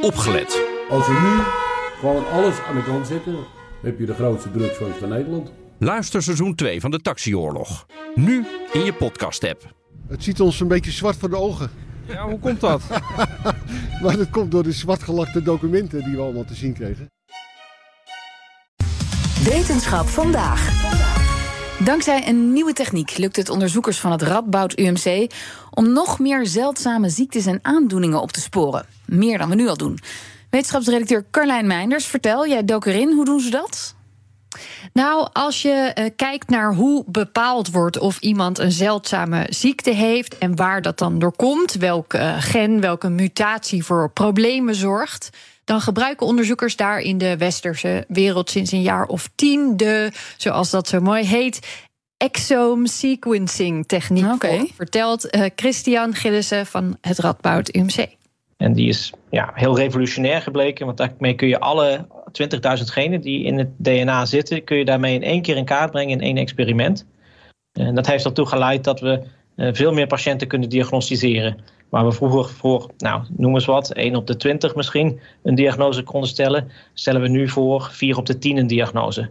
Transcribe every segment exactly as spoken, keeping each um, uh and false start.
opgelet. Als we nu gewoon alles aan de kant zetten, heb je de grootste drugsfans van Nederland. Luister seizoen twee van de Taxioorlog. Nu in je podcast-app. Het ziet ons een beetje zwart voor de ogen. Ja, hoe komt dat? Maar dat komt door de zwartgelakte documenten die we allemaal te zien kregen. Wetenschap vandaag. Dankzij een nieuwe techniek lukt het onderzoekers van het Radboud U M C... om nog meer zeldzame ziektes en aandoeningen op te sporen. Meer dan we nu al doen. Wetenschapsredacteur Carlijn Meinders, vertel, jij dook erin. Hoe doen ze dat? Nou, als je uh, kijkt naar hoe bepaald wordt of iemand een zeldzame ziekte heeft en waar dat dan door komt, welk uh, gen, welke mutatie voor problemen zorgt, dan gebruiken onderzoekers daar in de westerse wereld sinds een jaar of tien de, zoals dat zo mooi heet, exome sequencing techniek. Okay. Vertelt uh, Christian Gilissen van het Radboud U M C. En die is ja, heel revolutionair gebleken, want daarmee kun je alle twintigduizend genen die in het D N A zitten, kun je daarmee in één keer in kaart brengen in één experiment. En dat heeft ertoe geleid dat we veel meer patiënten kunnen diagnosticeren. Waar we vroeger voor, nou, noem eens wat, één op de twintig misschien een diagnose konden stellen, stellen we nu voor vier op de tien een diagnose.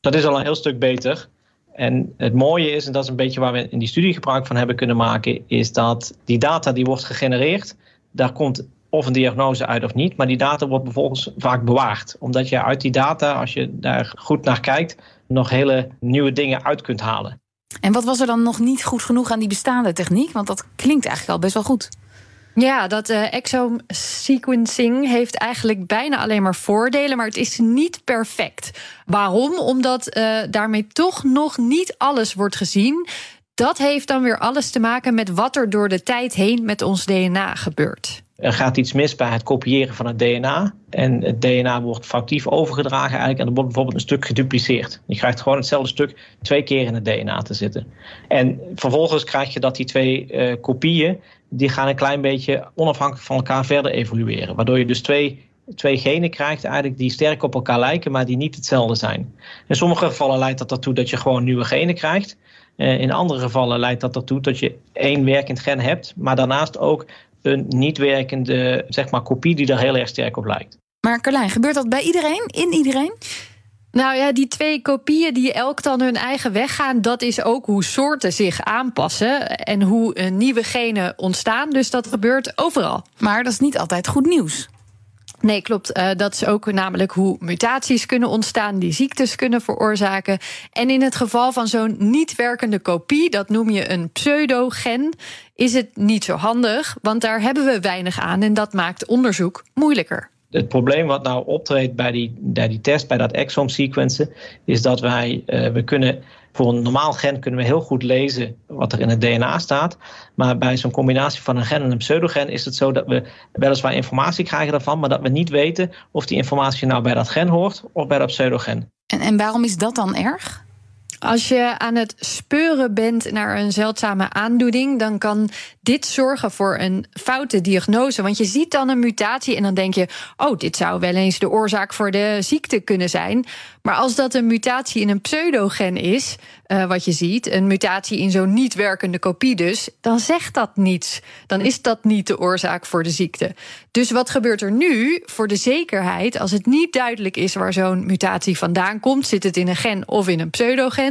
Dat is al een heel stuk beter. En het mooie is, en dat is een beetje waar we in die studie gebruik van hebben kunnen maken, is dat die data die wordt gegenereerd, daar komt of een diagnose uit of niet, maar die data wordt vervolgens vaak bewaard. Omdat je uit die data, als je daar goed naar kijkt, nog hele nieuwe dingen uit kunt halen. En wat was er dan nog niet goed genoeg aan die bestaande techniek? Want dat klinkt eigenlijk al best wel goed. Ja, dat uh, exome sequencing heeft eigenlijk bijna alleen maar voordelen, maar het is niet perfect. Waarom? Omdat uh, daarmee toch nog niet alles wordt gezien. Dat heeft dan weer alles te maken met wat er door de tijd heen met ons D N A gebeurt. Er gaat iets mis bij het kopiëren van het D N A. En het D N A wordt foutief overgedragen eigenlijk. En er wordt bijvoorbeeld een stuk gedupliceerd. Je krijgt gewoon hetzelfde stuk twee keer in het D N A te zitten. En vervolgens krijg je dat die twee uh, kopieën, die gaan een klein beetje onafhankelijk van elkaar verder evolueren. Waardoor je dus twee, twee genen krijgt eigenlijk die sterk op elkaar lijken, maar die niet hetzelfde zijn. In sommige gevallen leidt dat ertoe dat je gewoon nieuwe genen krijgt. In andere gevallen leidt dat ertoe dat je één werkend gen hebt, maar daarnaast ook een niet werkende, zeg maar, kopie die er heel erg sterk op lijkt. Maar Carlijn, gebeurt dat bij iedereen, in iedereen? Nou ja, die twee kopieën die elk dan hun eigen weg gaan, dat is ook hoe soorten zich aanpassen en hoe nieuwe genen ontstaan. Dus dat gebeurt overal. Maar dat is niet altijd goed nieuws. Nee, klopt. Uh, dat is ook namelijk hoe mutaties kunnen ontstaan, die ziektes kunnen veroorzaken. En in het geval van zo'n niet werkende kopie, dat noem je een pseudogen, is het niet zo handig, want daar hebben we weinig aan en dat maakt onderzoek moeilijker. Het probleem wat nou optreedt bij die, bij die test, bij dat exome sequencen, is dat wij, uh, we kunnen voor een normaal gen kunnen we heel goed lezen wat er in het D N A staat. Maar bij zo'n combinatie van een gen en een pseudogen is het zo dat we weliswaar informatie krijgen daarvan, maar dat we niet weten of die informatie nou bij dat gen hoort of bij dat pseudogen. En, en waarom is dat dan erg? Als je aan het speuren bent naar een zeldzame aandoening, dan kan dit zorgen voor een foute diagnose. Want je ziet dan een mutatie en dan denk je, oh, dit zou wel eens de oorzaak voor de ziekte kunnen zijn. Maar als dat een mutatie in een pseudogen is, uh, wat je ziet, een mutatie in zo'n niet werkende kopie dus, dan zegt dat niets. Dan is dat niet de oorzaak voor de ziekte. Dus wat gebeurt er nu voor de zekerheid? Als het niet duidelijk is waar zo'n mutatie vandaan komt, zit het in een gen of in een pseudogen,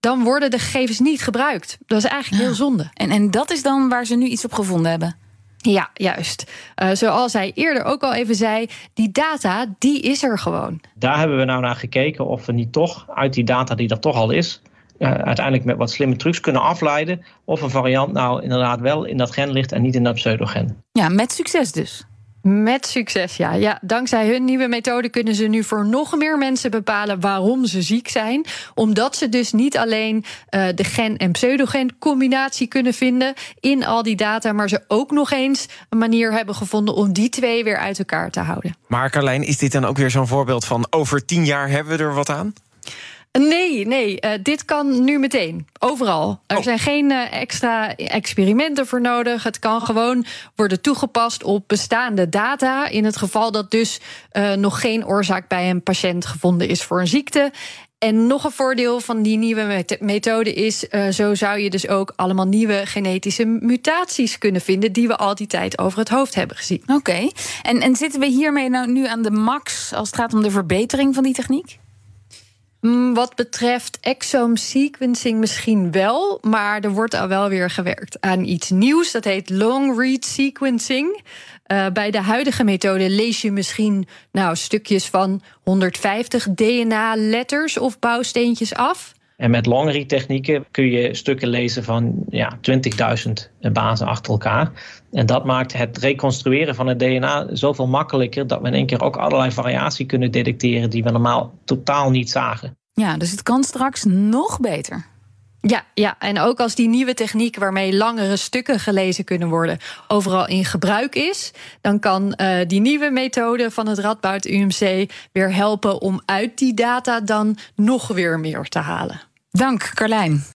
dan worden de gegevens niet gebruikt. Dat is eigenlijk heel zonde. En, en dat is dan waar ze nu iets op gevonden hebben? Ja, juist. Uh, zoals hij eerder ook al even zei, die data, die is er gewoon. Daar hebben we nou naar gekeken of we niet toch uit die data die er toch al is, Uh, uiteindelijk met wat slimme trucs kunnen afleiden of een variant nou inderdaad wel in dat gen ligt en niet in dat pseudogen. Ja, met succes dus. Met succes, ja. ja. Dankzij hun nieuwe methode kunnen ze nu voor nog meer mensen bepalen waarom ze ziek zijn. Omdat ze dus niet alleen uh, de gen- en pseudogen-combinatie kunnen vinden in al die data, maar ze ook nog eens een manier hebben gevonden om die twee weer uit elkaar te houden. Maar Carlijn, is dit dan ook weer zo'n voorbeeld van over tien jaar hebben we er wat aan? Nee, nee, uh, dit kan nu meteen, overal. Er oh. zijn geen uh, extra experimenten voor nodig. Het kan gewoon worden toegepast op bestaande data, in het geval dat dus uh, nog geen oorzaak bij een patiënt gevonden is voor een ziekte. En nog een voordeel van die nieuwe methode is... Uh, zo zou je dus ook allemaal nieuwe genetische mutaties kunnen vinden... die we al die tijd over het hoofd hebben gezien. Oké, okay. en, en zitten we hiermee nou nu aan de max... als het gaat om de verbetering van die techniek? Mm, wat betreft exome sequencing misschien wel... maar er wordt al wel weer gewerkt aan iets nieuws. Dat heet long read sequencing... Uh, bij de huidige methode lees je misschien nou, stukjes van honderdvijftig D N A-letters of bouwsteentjes af. En met long read technieken kun je stukken lezen van ja, twintigduizend bazen achter elkaar. En dat maakt het reconstrueren van het D N A zoveel makkelijker... dat we in één keer ook allerlei variatie kunnen detecteren... die we normaal totaal niet zagen. Ja, dus het kan straks nog beter. Ja, ja, en ook als die nieuwe techniek waarmee langere stukken gelezen kunnen worden... overal in gebruik is, dan kan uh, die nieuwe methode van het Radboud U M C... weer helpen om uit die data dan nog weer meer te halen. Dank, Carlijn.